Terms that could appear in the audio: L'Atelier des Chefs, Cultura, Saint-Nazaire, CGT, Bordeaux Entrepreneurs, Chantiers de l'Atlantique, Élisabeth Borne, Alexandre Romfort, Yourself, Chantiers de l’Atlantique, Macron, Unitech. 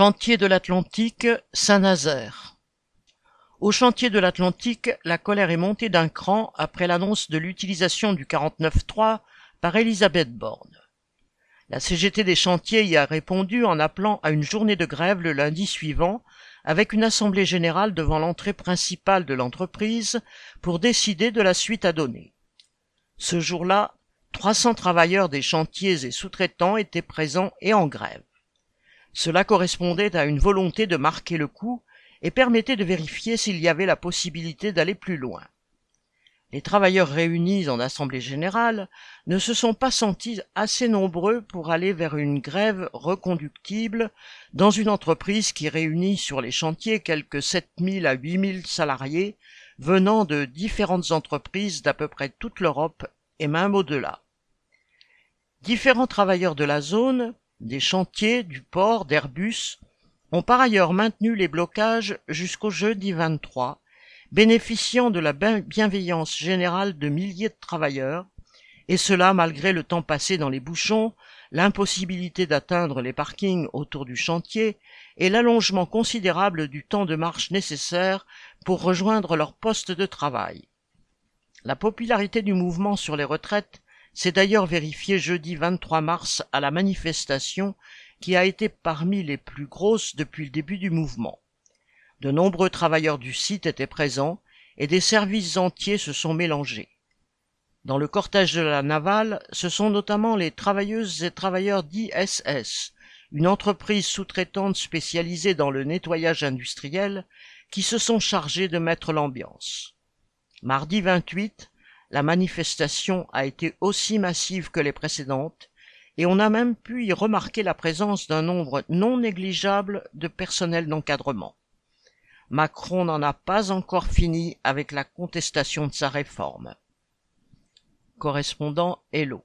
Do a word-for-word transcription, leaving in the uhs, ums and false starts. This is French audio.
Chantiers de l'Atlantique, Saint-Nazaire. Au Chantier de l'Atlantique, la colère est montée d'un cran après l'annonce de l'utilisation du quarante-neuf trois par Élisabeth Borne. La C G T des chantiers y a répondu en appelant à une journée de grève le lundi suivant, avec une assemblée générale devant l'entrée principale de l'entreprise pour décider de la suite à donner. Ce jour-là, trois cents travailleurs des chantiers et sous-traitants étaient présents et en grève. Cela correspondait à une volonté de marquer le coup et permettait de vérifier s'il y avait la possibilité d'aller plus loin. Les travailleurs réunis en assemblée générale ne se sont pas sentis assez nombreux pour aller vers une grève reconductible dans une entreprise qui réunit sur les chantiers quelques sept mille à huit mille salariés venant de différentes entreprises d'à peu près toute l'Europe et même au-delà. Différents travailleurs de la zone, des chantiers, du port, d'Airbus, ont par ailleurs maintenu les blocages jusqu'au jeudi vingt-trois, bénéficiant de la bienveillance générale de milliers de travailleurs, et cela malgré le temps passé dans les bouchons, l'impossibilité d'atteindre les parkings autour du chantier et l'allongement considérable du temps de marche nécessaire pour rejoindre leur poste de travail. La popularité du mouvement sur les retraites s'est d'ailleurs vérifiée jeudi vingt-trois mars à la manifestation qui a été parmi les plus grosses depuis le début du mouvement. De nombreux travailleurs du site étaient présents et des services entiers se sont mélangés. Dans le cortège de la navale, ce sont notamment les travailleuses et travailleurs d'I S S, une entreprise sous-traitante spécialisée dans le nettoyage industriel, qui se sont chargés de mettre l'ambiance. Mardi vingt-huit, la manifestation a été aussi massive que les précédentes et on a même pu y remarquer la présence d'un nombre non négligeable de personnel d'encadrement. Macron n'en a pas encore fini avec la contestation de sa réforme. Correspondant Hello.